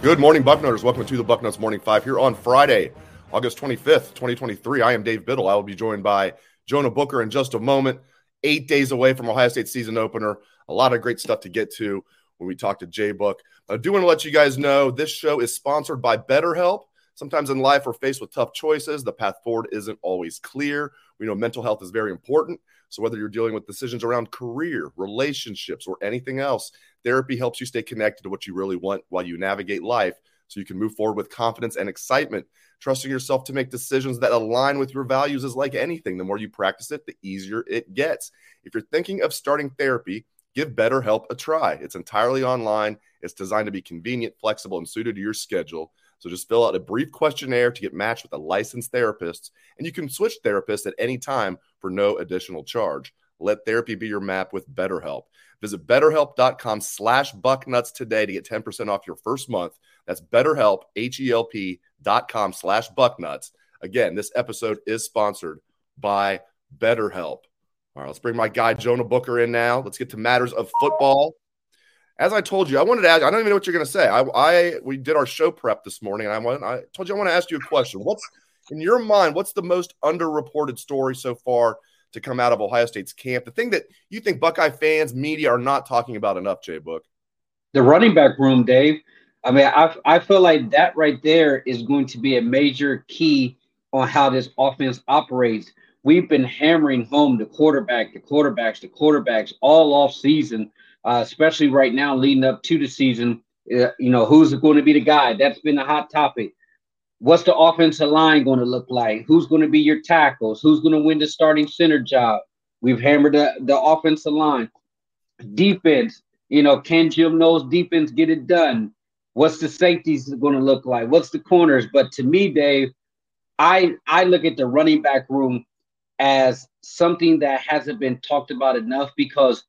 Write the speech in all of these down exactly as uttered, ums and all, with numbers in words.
Good morning, Bucknutters. Welcome to the Bucknuts Morning Five here on Friday, August twenty-fifth, twenty twenty-three. I am Dave Biddle. I will be joined by Jonah Booker in just a moment, eight days away from Ohio State's season opener. A lot of great stuff to get to when we talk to J Book. I do want to let you guys know this show is sponsored by BetterHelp. Sometimes in life we're faced with tough choices. The path forward isn't always clear. We know mental health is very important. So whether you're dealing with decisions around career, relationships, or anything else, therapy helps you stay connected to what you really want while you navigate life so you can move forward with confidence and excitement. Trusting yourself to make decisions that align with your values is like anything. The more you practice it, the easier it gets. If you're thinking of starting therapy, give BetterHelp a try. It's entirely online. It's designed to be convenient, flexible, and suited to your schedule. So just fill out a brief questionnaire to get matched with a licensed therapist, and you can switch therapists at any time for no additional charge. Let therapy be your map with BetterHelp. Visit BetterHelp dot com slash Bucknuts today to get ten percent off your first month. That's BetterHelp, H E L P dot com slash Bucknuts. Again, this episode is sponsored by BetterHelp. All right, let's bring my guy Jonah Booker in now. Let's get to matters of football. As I told you, I wanted to ask, I don't even know what you're going to say. I, I, we did our show prep this morning, and I, went, I told you I want to ask you a question. What's, in your mind, what's the most underreported story so far to come out of Ohio State's camp? The thing that you think Buckeye fans, media are not talking about enough, Jay Book? The running back room, Dave. I mean, I, I feel like that right there is going to be a major key on how this offense operates. We've been hammering home the quarterback, the quarterbacks, the quarterbacks all off season. Uh, especially right now leading up to the season, uh, you know, who's going to be the guy? That's been a hot topic. What's the offensive line going to look like? Who's going to be your tackles? Who's going to win the starting center job? We've hammered the, the offensive line. Defense, you know, can Jim Knowles' defense get it done? What's the safeties going to look like? What's the corners? But to me, Dave, I I look at the running back room as something that hasn't been talked about enough because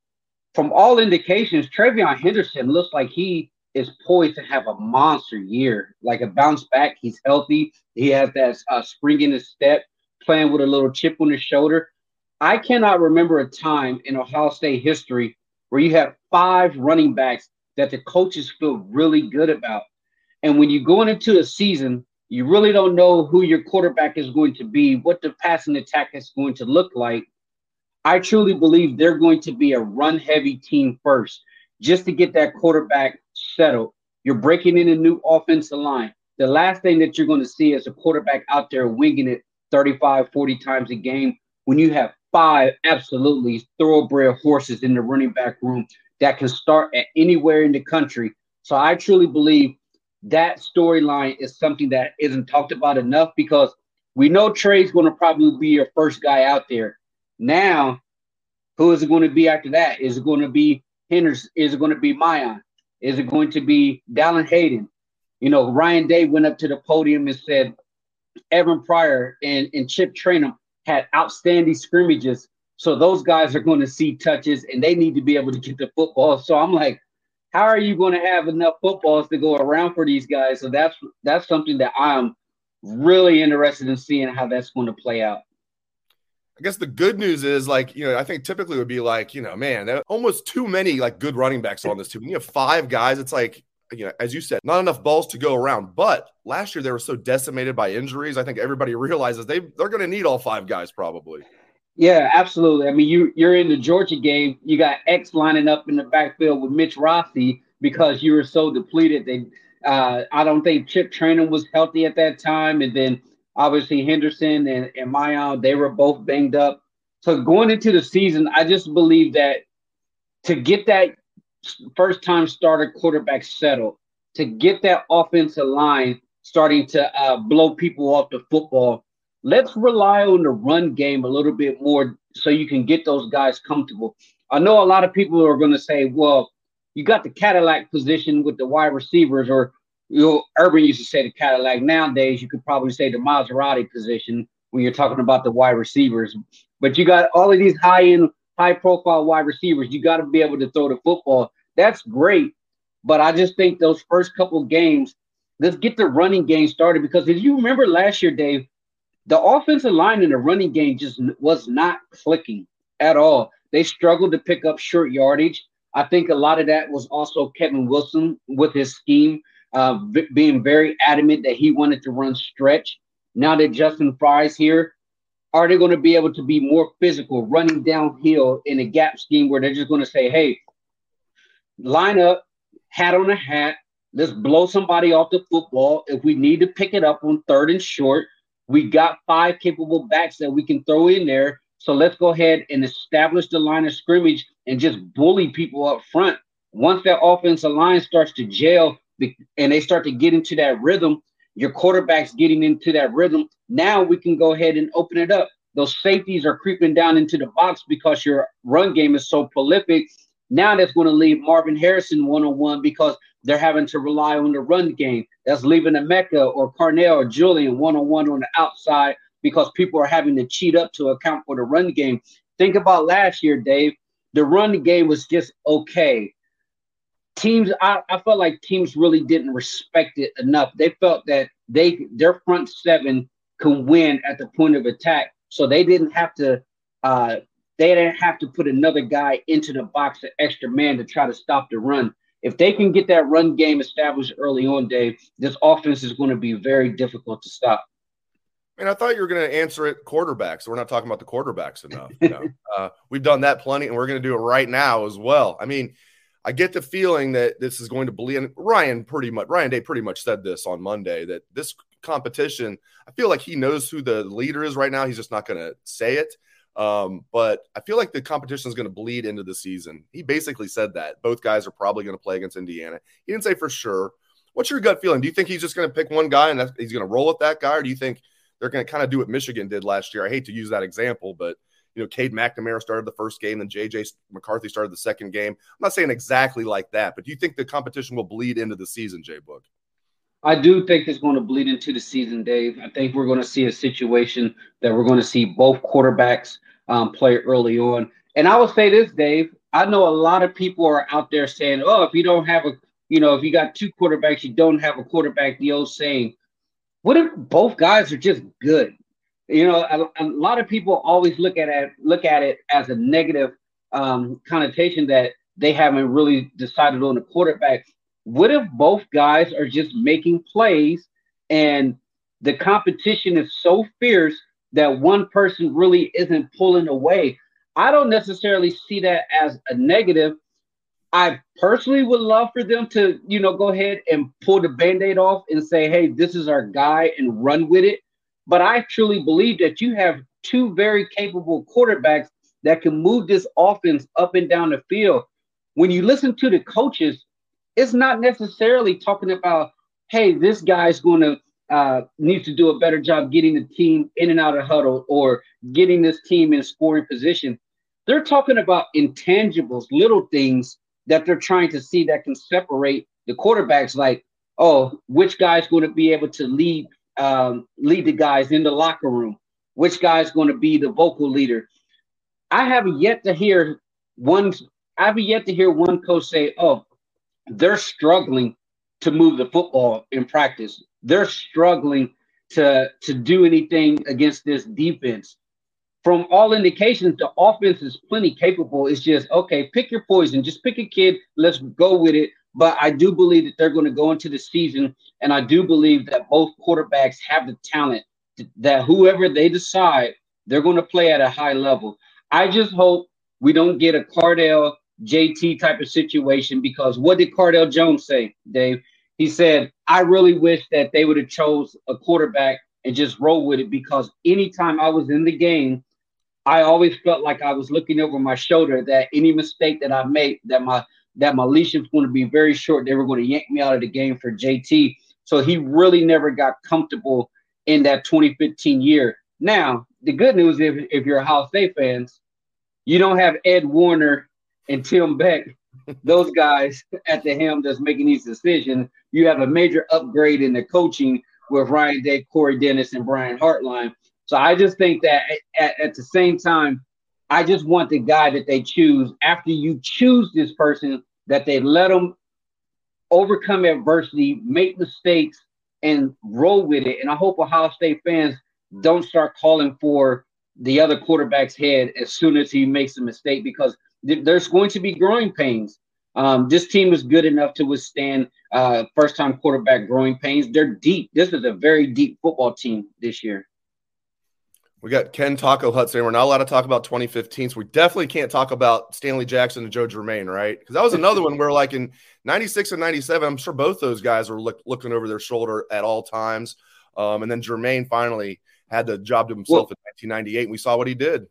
from all indications, TreVeyon Henderson looks like he is poised to have a monster year, like a bounce back. He's healthy. He has that uh, spring in his step, playing with a little chip on his shoulder. I cannot remember a time in Ohio State history where you have five running backs that the coaches feel really good about. And when you're going into a season, you really don't know who your quarterback is going to be, what the passing attack is going to look like. I truly believe they're going to be a run-heavy team first just to get that quarterback settled. You're breaking in a new offensive line. The last thing that you're going to see is a quarterback out there winging it thirty-five, forty times a game when you have five absolutely thoroughbred horses in the running back room that can start at anywhere in the country. So I truly believe that storyline is something that isn't talked about enough because we know Trey's going to probably be your first guy out there. Now, who is it going to be after that? Is it going to be Henderson? Is it going to be Mayan? Is it going to be Dallin Hayden? You know, Ryan Day went up to the podium and said Evan Pryor and, and Chip Trayanum had outstanding scrimmages. So those guys are going to see touches, and they need to be able to get the football. So I'm like, how are you going to have enough footballs to go around for these guys? So that's that's something that I'm really interested in seeing how that's going to play out. I guess the good news is, like, you know, I think typically would be like, you know, man, there are almost too many, like, good running backs on this team. When you have five guys, it's like, you know, as you said, not enough balls to go around. But last year they were so decimated by injuries. I think everybody realizes they, they're going to need all five guys probably. Yeah, absolutely. I mean, you, you're in the Georgia game. You got X lining up in the backfield with Mitch Rossi because you were so depleted. They Uh, I don't think Chip Trayanum was healthy at that time. And then obviously Henderson and, and Mayon, they were both banged up. So going into the season, I just believe that to get that first-time starter quarterback settled, to get that offensive line starting to uh, blow people off the football, let's rely on the run game a little bit more so you can get those guys comfortable. I know a lot of people are going to say, well, you got the Cadillac position with the wide receivers, or you know, Urban used to say the Cadillac. Nowadays, you could probably say the Maserati position when you're talking about the wide receivers. But you got all of these high-end, high-profile wide receivers. You got to be able to throw the football. That's great. But I just think those first couple games, let's get the running game started. Because if you remember last year, Dave, the offensive line in the running game just was not clicking at all. They struggled to pick up short yardage. I think a lot of that was also Kevin Wilson with his scheme, uh, v- being very adamant that he wanted to run stretch. Now that Justin Frye's here, are they going to be able to be more physical, running downhill in a gap scheme where they're just going to say, hey, line up, hat on a hat, let's blow somebody off the football. If we need to pick it up on third and short, we got five capable backs that we can throw in there. So let's go ahead and establish the line of scrimmage and just bully people up front. Once that offensive line starts to gel and they start to get into that rhythm, your quarterback's getting into that rhythm. Now we can go ahead and open it up. Those safeties are creeping down into the box because your run game is so prolific. Now that's going to leave Marvin Harrison one-on-one because they're having to rely on the run game. That's leaving Emeka or Carnell or Julian one-on-one on the outside because people are having to cheat up to account for the run game. Think about last year, Dave. The run game was just okay. Teams, I, I felt like teams really didn't respect it enough. They felt that they their front seven could win at the point of attack, so they didn't have to uh, they didn't have to put another guy into the box, an extra man to try to stop the run. If they can get that run game established early on, Dave, this offense is going to be very difficult to stop. And I thought you were going to answer it quarterbacks. We're not talking about the quarterbacks enough. You know? uh, we've done that plenty, and we're going to do it right now as well. I mean, I get the feeling that this is going to bleed. And Ryan pretty much, Ryan Day pretty much said this on Monday, that this competition, I feel like he knows who the leader is right now. He's just not going to say it. Um, but I feel like the competition is going to bleed into the season. He basically said that both guys are probably going to play against Indiana. He didn't say for sure. What's your gut feeling? Do you think he's just going to pick one guy and that's, he's going to roll with that guy? Or do you think they're going to kind of do what Michigan did last year? I hate to use that example, but, you know, Cade McNamara started the first game, then J J McCarthy started the second game. I'm not saying exactly like that, but do you think the competition will bleed into the season, Jay Book? I do think it's going to bleed into the season, Dave. I think we're going to see a situation that we're going to see both quarterbacks um, play early on. And I will say this, Dave. I know a lot of people are out there saying, oh, if you don't have a, you know, if you got two quarterbacks, you don't have a quarterback, the old saying. What if both guys are just good? You know, a, a lot of people always look at it, look at it as a negative um, connotation that they haven't really decided on the quarterback. What if both guys are just making plays and the competition is so fierce that one person really isn't pulling away? I don't necessarily see that as a negative. I personally would love for them to, you know, go ahead and pull the Band-Aid off and say, hey, this is our guy and run with it. But I truly believe that you have two very capable quarterbacks that can move this offense up and down the field. When you listen to the coaches, it's not necessarily talking about, hey, this guy's going to uh, need to do a better job getting the team in and out of huddle or getting this team in scoring position. They're talking about intangibles, little things that they're trying to see that can separate the quarterbacks, like, oh, which guy's going to be able to lead um, lead the guys in the locker room? Which guy's going to be the vocal leader? I have yet to hear one I've yet to hear one coach say, oh, they're struggling to move the football in practice. They're struggling to, to do anything against this defense. From all indications, the offense is plenty capable. It's just, okay, pick your poison. Just pick a kid. Let's go with it. But I do believe that they're going to go into the season, and I do believe that both quarterbacks have the talent that whoever they decide, they're going to play at a high level. I just hope we don't get a Cardell J T type of situation because what did Cardell Jones say, Dave? He said, I really wish that they would have chose a quarterback and just roll with it, because anytime I was in the game, I always felt like I was looking over my shoulder, that any mistake that I made, that my that my leash was going to be very short. They were going to yank me out of the game for J T. So he really never got comfortable in that twenty fifteen year. Now, the good news, if, if you're Ohio State fans, you don't have Ed Warner and Tim Beck, those guys at the helm that's making these decisions. You have a major upgrade in the coaching with Ryan Day, Corey Dennis, and Brian Hartline. So I just think that at, at the same time, I just want the guy that they choose, after you choose this person, that they let them overcome adversity, make mistakes, and roll with it. And I hope Ohio State fans don't start calling for the other quarterback's head as soon as he makes a mistake, because th- there's going to be growing pains. Um, this team is good enough to withstand uh, first-time quarterback growing pains. They're deep. This is a very deep football team this year. We got Ken Taco Hut saying we're not allowed to talk about twenty fifteen, so we definitely can't talk about Stanley Jackson and Joe Germaine, right? Because that was another one where, like, in ninety-six and ninety-seven, I'm sure both those guys were look, looking over their shoulder at all times. Um, and then Germaine finally had the job to himself well, in nineteen ninety-eight, and we saw what he did.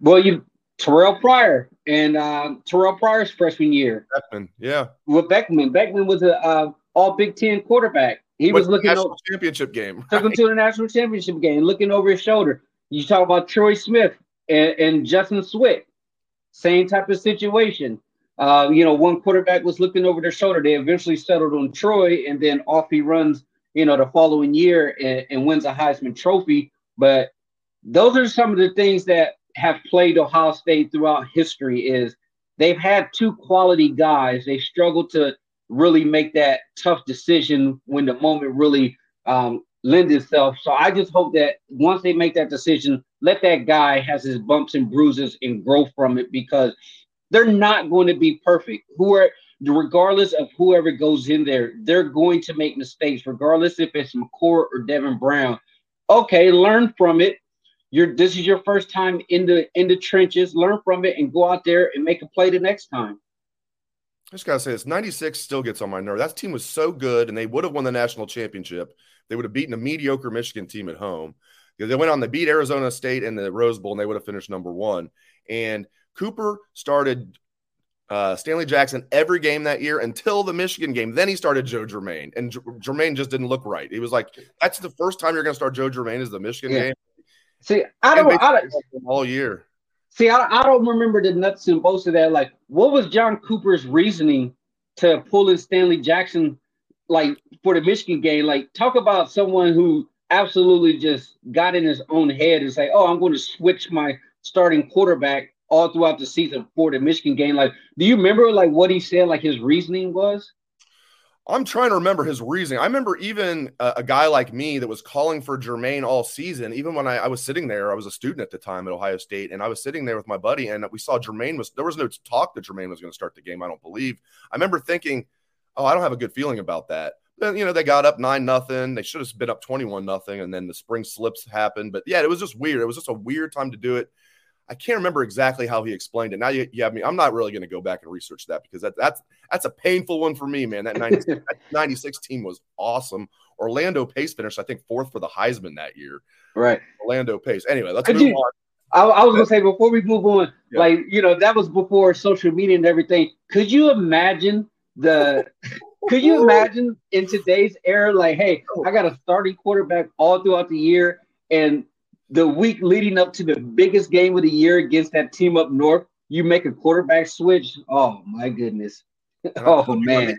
Well, you – Terrell Pryor and um, Terrell Pryor's freshman year. Beckman, yeah. With Beckman. Beckman was a uh, all Big Ten quarterback. He Went was looking over the championship game. Took right? him to the national championship game, looking over his shoulder. You talk about Troy Smith and, and Justin Swift. Same type of situation. Uh, you know, one quarterback was looking over their shoulder. They eventually settled on Troy, and then off he runs, you know, the following year and, and wins a Heisman Trophy. But those are some of the things that have played Ohio State throughout history, is they've had two quality guys. They struggled to really make that tough decision when the moment really um, lends itself. So I just hope that once they make that decision, let that guy has his bumps and bruises and grow from it, because they're not going to be perfect. Who are, regardless of whoever goes in there, they're going to make mistakes, regardless if it's McCord or Devin Brown. Okay, learn from it. You're, this is your first time in the in the trenches. Learn from it and go out there and make a play the next time. I just got to say this, ninety-six still gets on my nerve. That team was so good, and they would have won the national championship. They would have beaten a mediocre Michigan team at home. They went on to beat Arizona State in the Rose Bowl, and they would have finished number one. And Cooper started uh, Stanley Jackson every game that year until the Michigan game. Then he started Joe Germaine, and G- Germaine just didn't look right. He was like, that's the first time you're going to start Joe Germaine is the Michigan yeah. game. See, I don't, I don't all year. See, I, I don't remember the nuts and bolts of that. Like, what was John Cooper's reasoning to pulling Stanley Jackson, like, for the Michigan game? Like, talk about someone who absolutely just got in his own head and say, "Oh, I'm going to switch my starting quarterback all throughout the season for the Michigan game." Like, do you remember like what he said? Like his reasoning was? I'm trying to remember his reasoning. I remember even a, a guy like me that was calling for Germaine all season, even when I, I was sitting there. I was a student at the time at Ohio State, and I was sitting there with my buddy, and we saw Germaine was – there was no talk that Germaine was going to start the game, I don't believe. I remember thinking, oh, I don't have a good feeling about that. Then, you know, they got up nine nothing. They should have been up twenty-one nothing, and then the spring slips happened. But, yeah, it was just weird. It was just a weird time to do it. I can't remember exactly how he explained it. Now you, you have me. I'm not really going to go back and research that, because that, that's that's a painful one for me, man. That ninety-six, that ninety-six team was awesome. Orlando Pace finished, I think, fourth for the Heisman that year. Right. Orlando Pace. Anyway, let's Could move you, on. I, I was going to say, before we move on, yeah. like, you know, that was before social media and everything. Could you imagine the – could you imagine in today's era, like, hey, I got a starting quarterback all throughout the year, and – the week leading up to the biggest game of the year against that team up north, you make a quarterback switch. Oh, my goodness. Oh, man.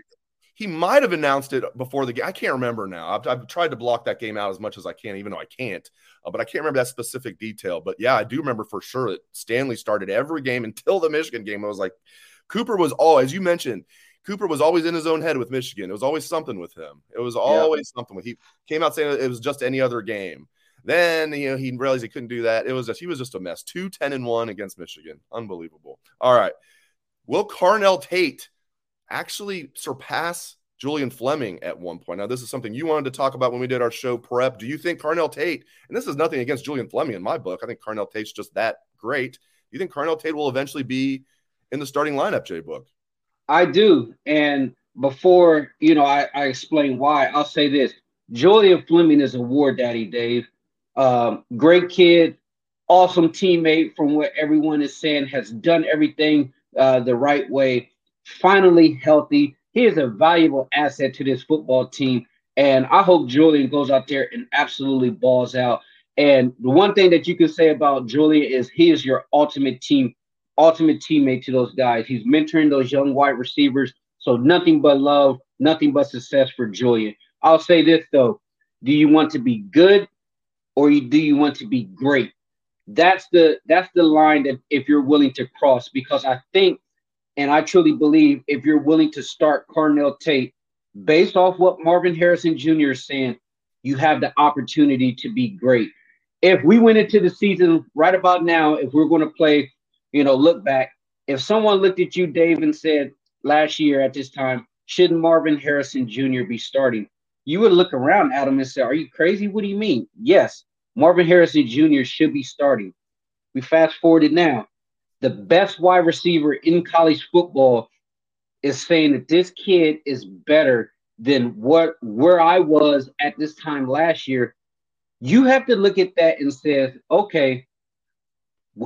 He might have announced it before the game. I can't remember now. I've, I've tried to block that game out as much as I can, even though I can't. Uh, but I can't remember that specific detail. But, yeah, I do remember for sure that Stanley started every game until the Michigan game. I was like, Cooper was all, as you mentioned, Cooper was always in his own head with Michigan. It was always something with him. It was always yeah. something. With, he came out saying it was just any other game. Then, you know, he realized he couldn't do that. It was just, he was just a mess. two ten and one against Michigan. Unbelievable. All right. Will Carnell Tate actually surpass Julian Fleming at one point? Now, this is something you wanted to talk about when we did our show prep. Do you think Carnell Tate, and this is nothing against Julian Fleming in my book, I think Carnell Tate's just that great. Do you think Carnell Tate will eventually be in the starting lineup, J-Book? I do. And before, you know, I, I explain why, I'll say this. Julian Fleming is a war daddy, Dave. Um, great kid, awesome teammate from what everyone is saying, has done everything uh, the right way, finally healthy. He is a valuable asset to this football team, and I hope Julian goes out there and absolutely balls out. And the one thing that you can say about Julian is he is your ultimate team, ultimate teammate to those guys. He's mentoring those young wide receivers, so nothing but love, nothing but success for Julian. I'll say this, though. Do you want to be good or do you want to be great? That's the that's the line that if you're willing to cross, because I think and I truly believe if you're willing to start Carnell Tate, based off what Marvin Harrison Junior is saying, you have the opportunity to be great. If we went into the season right about now, if we're going to play, you know, look back, if someone looked at you, Dave, and said last year at this time, shouldn't Marvin Harrison Junior be starting? You would look around at him and say, are you crazy? What do you mean? Yes, Marvin Harrison Junior should be starting. We fast forwarded now. The best wide receiver in college football is saying that this kid is better than what where I was at this time last year. You have to look at that and say, okay,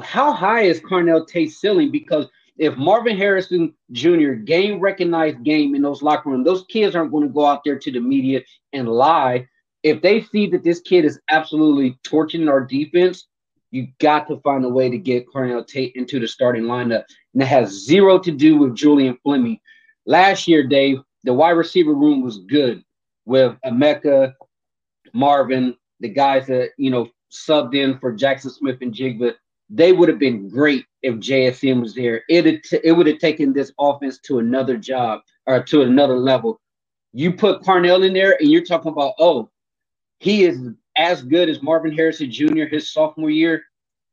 how high is Carnell Tate's ceiling? Because if Marvin Harrison Junior game recognized game in those locker rooms, those kids aren't going to go out there to the media and lie. If they see that this kid is absolutely torching our defense, you got to find a way to get Carnell Tate into the starting lineup. And it has zero to do with Julian Fleming. Last year, Dave, the wide receiver room was good with Emeka, Marvin, the guys that, you know, subbed in for Jackson Smith and Jigba. They would have been great if J S M was there. It t- it would have taken this offense to another job or to another level. You put Carnell in there and you're talking about, oh, he is as good as Marvin Harrison Junior his sophomore year.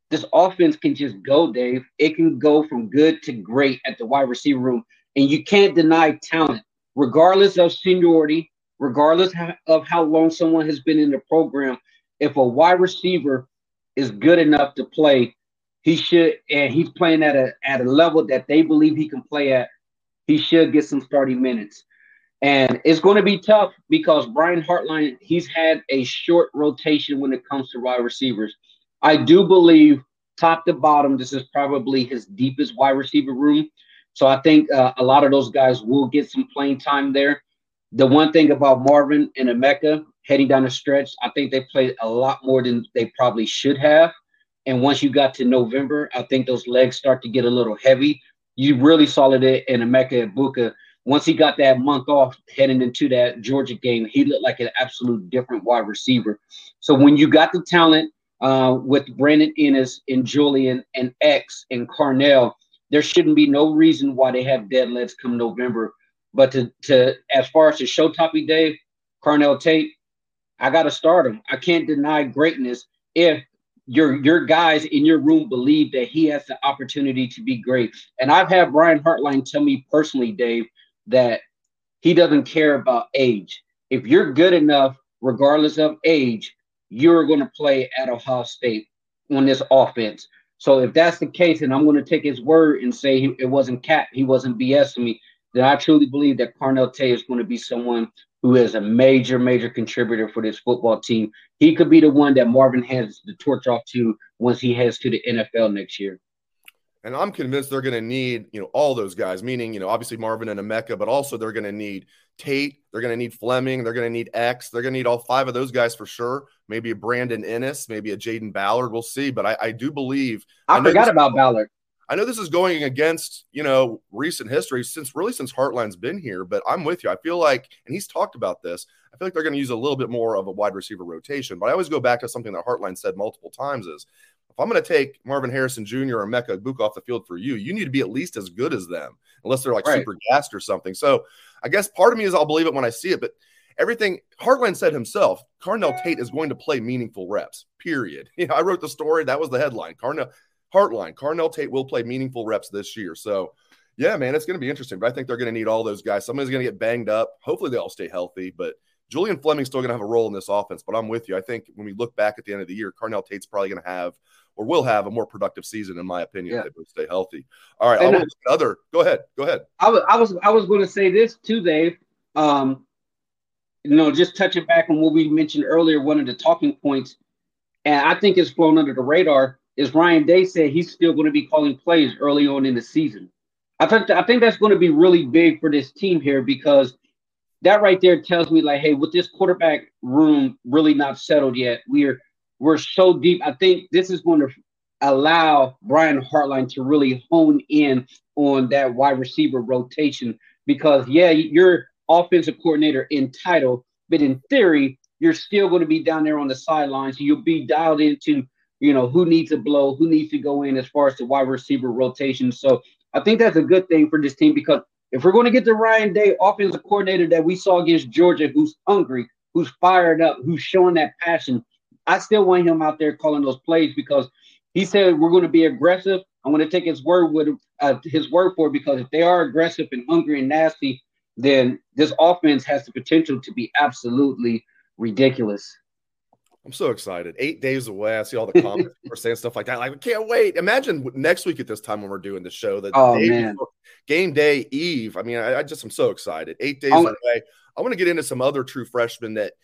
This offense can just go, Dave. It can go from good to great at the wide receiver room. And you can't deny talent, regardless of seniority, regardless of how long someone has been in the program. If a wide receiver is good enough to play, he should, and he's playing at a at a level that they believe he can play at, he should get some starting minutes. And it's going to be tough because Brian Hartline, he's had a short rotation when it comes to wide receivers. I do believe top to bottom, this is probably his deepest wide receiver room. So I think uh, a lot of those guys will get some playing time there. The one thing about Marvin and Emeka heading down the stretch, I think they played a lot more than they probably should have. And once you got to November, I think those legs start to get a little heavy. You really saw it in Emeka Egbuka. Once he got that month off heading into that Georgia game, he looked like an absolute different wide receiver. So when you got the talent uh, with Brandon Inniss and Julian and X and Carnell, there shouldn't be no reason why they have dead legs come November. But to, to as far as the show topic, Dave, Carnell Tate, I got to start him. I can't deny greatness if your your guys in your room believe that he has the opportunity to be great. And I've had Brian Hartline tell me personally, Dave, that he doesn't care about age. If you're good enough, regardless of age, you're going to play at Ohio State on this offense. So if that's the case, and I'm going to take his word and say he, it wasn't cap, he wasn't BSing me, then I truly believe that Carnell Tate is going to be someone who is a major, major contributor for this football team. He could be the one that Marvin hands the torch off to once he heads to the N F L next year. And I'm convinced they're going to need, you know, all those guys, meaning, you know, obviously Marvin and Emeka, but also they're going to need Tate, they're going to need Fleming, they're going to need X, they're going to need all five of those guys for sure. Maybe a Brandon Inniss, maybe a Jaden Ballard, we'll see. But I, I do believe – I, I forgot about Ballard. I know this is going against, you know, recent history since really since Hartline's been here, but I'm with you. I feel like, and he's talked about this, I feel like they're going to use a little bit more of a wide receiver rotation. But I always go back to something that Hartline said multiple times is, if I'm going to take Marvin Harrison Junior or Emeka Egbuka off the field for you, you need to be at least as good as them, unless they're like right. super gassed or something. So I guess part of me is I'll believe it when I see it, but everything Hartline said himself, Carnell Tate is going to play meaningful reps, period. You know, I wrote the story. That was the headline. Carnell Hartline, Carnell Tate will play meaningful reps this year. So, yeah, man, it's going to be interesting. But I think they're going to need all those guys. Somebody's going to get banged up. Hopefully they all stay healthy. But Julian Fleming's still going to have a role in this offense, but I'm with you. I think when we look back at the end of the year, Carnell Tate's probably going to have or will have a more productive season, in my opinion, yeah. if they both stay healthy. All right, and I want I, another. Go ahead. Go ahead. I was I was I was going to say this too, Dave. Um, you know, just touching back on what we mentioned earlier, one of the talking points, and I think it's flown under the radar, is Ryan Day said he's still going to be calling plays early on in the season. I think I think that's going to be really big for this team here, because that right there tells me, like, hey, with this quarterback room really not settled yet, we're we're so deep. I think this is going to allow Brian Hartline to really hone in on that wide receiver rotation, because, yeah, you're offensive coordinator entitled, but in theory, you're still going to be down there on the sidelines. So you'll be dialed into, you know, who needs a blow, who needs to go in as far as the wide receiver rotation. So I think that's a good thing for this team, because if we're going to get the Ryan Day offensive coordinator that we saw against Georgia, who's hungry, who's fired up, who's showing that passion, I still want him out there calling those plays, because he said we're going to be aggressive. I'm going to take his word with uh, his word for it, because if they are aggressive and hungry and nasty, then this offense has the potential to be absolutely ridiculous. I'm so excited. Eight days away. I see all the comments are saying stuff like that. Like, we can't wait. Imagine next week at this time when we're doing the show. That oh, man. Game day eve. I mean, I, I just am so excited. Eight days I'm, away. I want to get into some other true freshmen that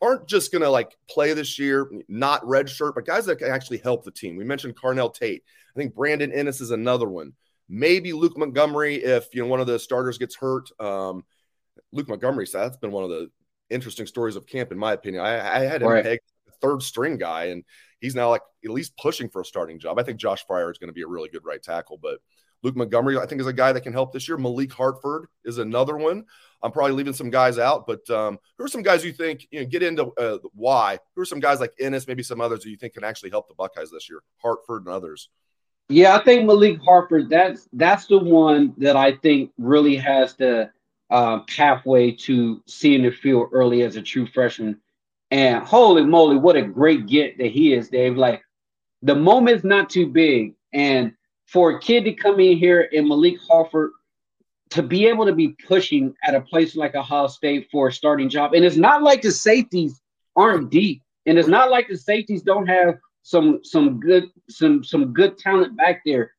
aren't just going to, like, play this year, not redshirt, but guys that can actually help the team. We mentioned Carnell Tate. I think Brandon Inniss is another one. Maybe Luke Montgomery if, you know, one of the starters gets hurt. Um, Luke Montgomery, so that's been one of the interesting stories of camp, in my opinion. I, I had him right. pegged third string guy, and he's now, like, at least pushing for a starting job. I think Josh Fryer is going to be a really good right tackle, but Luke Montgomery, I think, is a guy that can help this year. Malik Hartford is another one. I'm probably leaving some guys out, but um, who are some guys you think, you know, get into uh, why? Who are some guys like Inniss, maybe some others that you think can actually help the Buckeyes this year? Hartford and others. Yeah, I think Malik Hartford, that's, that's the one that I think really has the uh, pathway to seeing the field early as a true freshman. And holy moly, what a great get that he is, Dave. Like, the moment's not too big. And for a kid to come in here and Malik Hartford to be able to be pushing at a place like Ohio State for a starting job. And it's not like the safeties aren't deep. And it's not like the safeties don't have some some good some some good talent back there.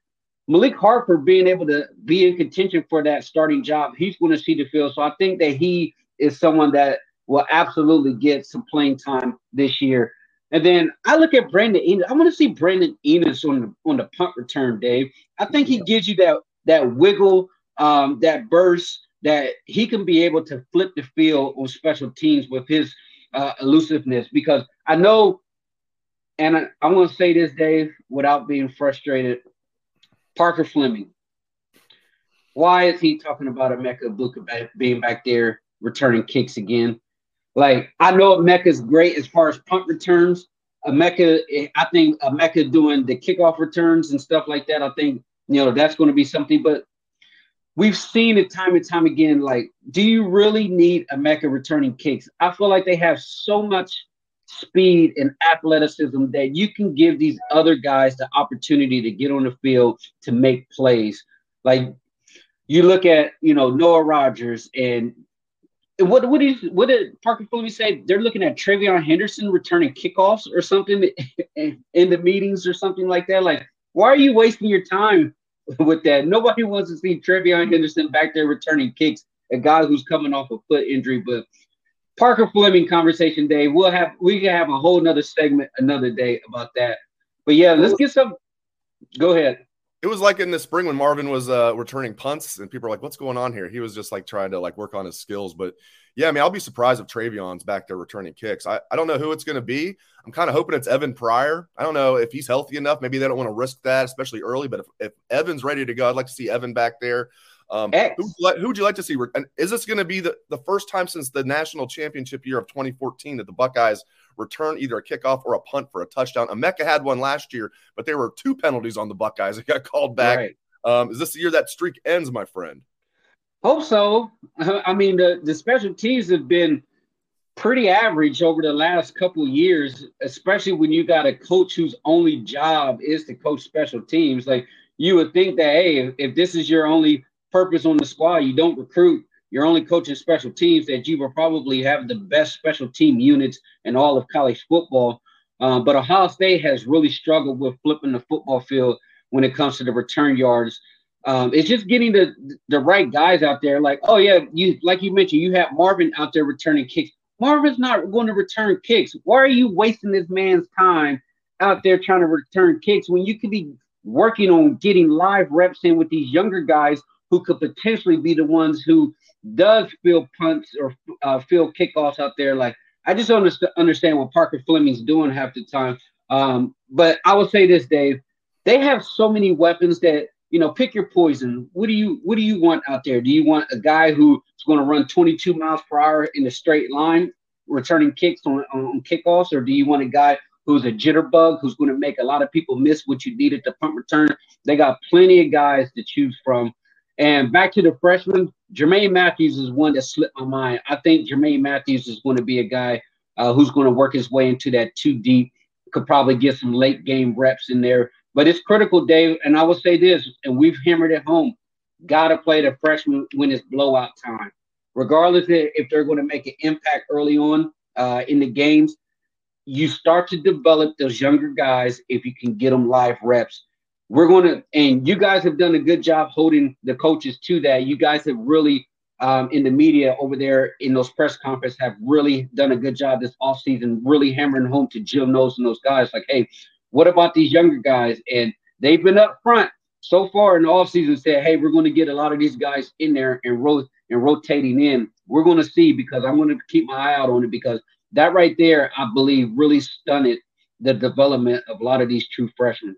Malik Hartford being able to be in contention for that starting job, he's going to see the field. So I think that he is someone that will absolutely get some playing time this year. And then I look at Brandon Inniss. I want to see Brandon Inniss on the on the punt return, Dave. I think he gives you that that wiggle, um, that burst, that he can be able to flip the field on special teams with his uh, elusiveness. Because I know, and I, I want to say this, Dave, without being frustrated, Parker Fleming. Why is he talking about Emeka Egbuka being back there returning kicks again? Like, I know Emeka's great as far as punt returns. Emeka, I think Emeka doing the kickoff returns and stuff like that, I think, you know, that's going to be something. But we've seen it time and time again. Like, do you really need Emeka returning kicks? I feel like they have so much speed and athleticism that you can give these other guys the opportunity to get on the field to make plays. Like, you look at, you know, Noah Rogers and – What what is what did Parker Fleming say? They're looking at TreVeyon Henderson returning kickoffs or something in the meetings or something like that. Like, why are you wasting your time with that? Nobody wants to see TreVeyon Henderson back there returning kicks, a guy who's coming off a foot injury. But Parker Fleming conversation day, we'll have we can have a whole nother segment another day about that. But yeah, let's get some. Go ahead. It was like in the spring when Marvin was uh, returning punts and people were like, what's going on here? He was just like trying to like work on his skills. But yeah, I mean, I'll be surprised if TreVeyon's back there returning kicks. I, I don't know who it's going to be. I'm kind of hoping it's Evan Pryor. I don't know if he's healthy enough. Maybe they don't want to risk that, especially early. But if, if Evan's ready to go, I'd like to see Evan back there. Um, who, who would you like to see? And is this going to be the, the first time since the national championship year of twenty fourteen that the Buckeyes return either a kickoff or a punt for a touchdown? Emeka had one last year, but there were two penalties on the Buckeyes that got called back. Right. Um, is this the year that streak ends, my friend? Hope so. I mean, the, the special teams have been pretty average over the last couple of years, especially when you got a coach whose only job is to coach special teams. Like, you would think that, hey, if, if this is your only purpose on the squad, you don't recruit You're only coaching special teams, that you will probably have the best special team units in all of college football. Uh, but Ohio State has really struggled with flipping the football field when it comes to the return yards. Um, it's just getting the the right guys out there. Like, oh, yeah, you like you mentioned, you have Marvin out there returning kicks. Marvin's not going to return kicks. Why are you wasting this man's time out there trying to return kicks when you could be working on getting live reps in with these younger guys who could potentially be the ones who does field punts or uh, field kickoffs out there? Like, I just don't understand what Parker Fleming's doing half the time. Um, but I will say this, Dave. They have so many weapons that, you know, pick your poison. What do you what do you want out there? Do you want a guy who's going to run twenty-two miles per hour in a straight line, returning kicks on, on kickoffs? Or do you want a guy who's a jitterbug, who's going to make a lot of people miss what you need at the punt return? They got plenty of guys to choose from. And back to the freshman, Germaine Matthews is one that slipped my mind. I think Germaine Matthews is going to be a guy uh, who's going to work his way into that two deep, could probably get some late game reps in there. But it's critical, Dave, and I will say this, and we've hammered it home, got to play the freshman when it's blowout time. Regardless if they're going to make an impact early on uh, in the games, you start to develop those younger guys if you can get them live reps. We're going to, and you guys have done a good job holding the coaches to that. You guys have really, um, in the media over there in those press conferences, have really done a good job this offseason, really hammering home to Jim Knowles and those guys. Like, hey, what about these younger guys? And they've been up front so far in the offseason, said, hey, we're going to get a lot of these guys in there and, ro- and rotating in. We're going to see, because I'm going to keep my eye out on it, because that right there, I believe, really stunted the development of a lot of these true freshmen.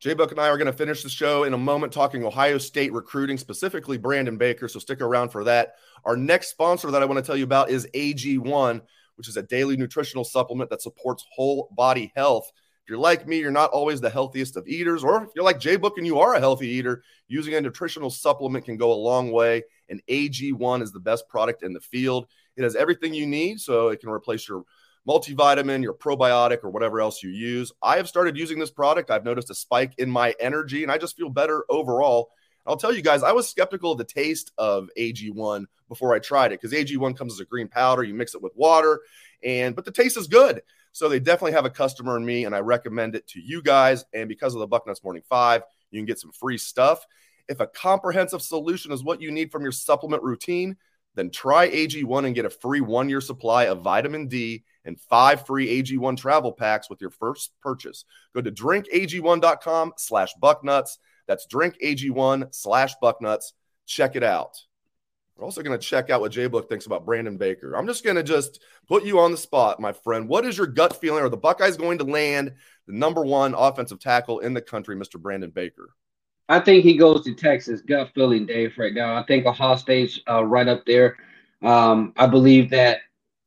J-Buck and I are going to finish the show in a moment talking Ohio State recruiting, specifically Brandon Baker, so stick around for that. Our next sponsor that I want to tell you about is A G one, which is a daily nutritional supplement that supports whole body health. If you're like me, you're not always the healthiest of eaters, or if you're like J-Book and you are a healthy eater, using a nutritional supplement can go a long way, and A G one is the best product in the field. It has everything you need, so it can replace your multivitamin, your probiotic, or whatever else you use. I have started using this product. I've noticed a spike in my energy, and I just feel better overall. I'll tell you guys, I was skeptical of the taste of A G one before I tried it, because A G one comes as a green powder. You mix it with water, and but the taste is good. So they definitely have a customer in me, and I recommend it to you guys. And because of the Bucknuts Morning five, you can get some free stuff. If a comprehensive solution is what you need from your supplement routine, then try A G one and get a free one-year supply of vitamin D and five free A G one travel packs with your first purchase. Go to drinkag1.com slash bucknuts. That's drinkag1 slash bucknuts. Check it out. We're also going to check out what J-Book thinks about Brandon Baker. I'm just going to just put you on the spot, my friend. What is your gut feeling? Are the Buckeyes going to land the number one offensive tackle in the country, Mister Brandon Baker? I think he goes to Texas. Gut feeling, Dave, right now. I think Ohio State's uh, right up there. Um, I believe that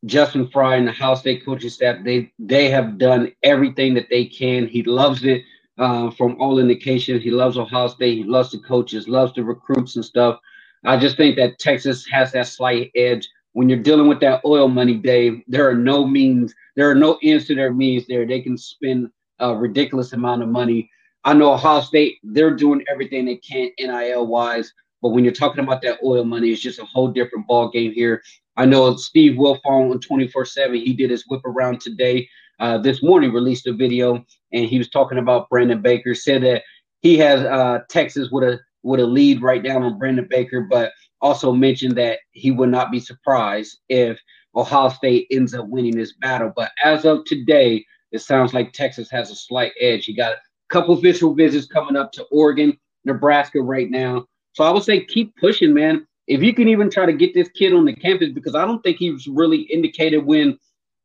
Justin Frye and the Ohio State coaching staff, they they have done everything that they can. He loves it, uh, from all indications. He loves Ohio State. He loves the coaches, loves the recruits and stuff. I just think that Texas has that slight edge. When you're dealing with that oil money, Dave, there are no means. There are no ends to their means there. They can spend a ridiculous amount of money. I know Ohio State, they're doing everything they can N I L-wise, but when you're talking about that oil money, it's just a whole different ballgame here. I know Steve Wilfong on twenty-four seven, he did his whip around today. Uh, this morning released a video, and he was talking about Brandon Baker, said that he has uh, Texas with a with a lead right now on Brandon Baker, but also mentioned that he would not be surprised if Ohio State ends up winning this battle. But as of today, it sounds like Texas has a slight edge. You got a couple official visits coming up to Oregon, Nebraska right now. So I would say keep pushing, man. If you can even try to get this kid on the campus, because I don't think he's really indicated when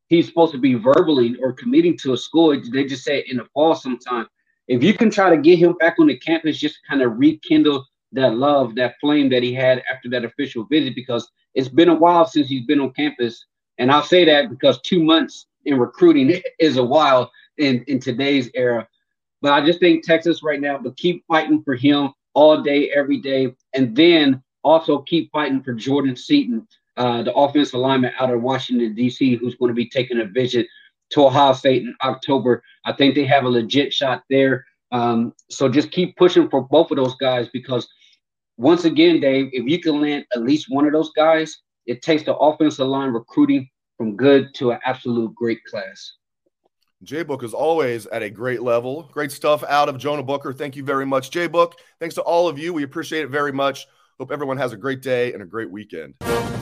he's supposed to be verbally or committing to a school. They just say in the fall sometime. If you can try to get him back on the campus, just kind of rekindle that love, that flame that he had after that official visit, because it's been a while since he's been on campus. And I'll say that because two months in recruiting is a while in, in today's era. But I just think Texas right now, but keep fighting for him all day, every day. And then also keep fighting for Jordan Seaton, uh, the offensive lineman out of Washington, D C, who's going to be taking a visit to Ohio State in October. I think they have a legit shot there. Um, so just keep pushing for both of those guys, because once again, Dave, if you can land at least one of those guys, it takes the offensive line recruiting from good to an absolute great class. J-Book is always at a great level. Great stuff out of Jonah Booker. Thank you very much, J-Book. Thanks to all of you. We appreciate it very much. Hope everyone has a great day and a great weekend.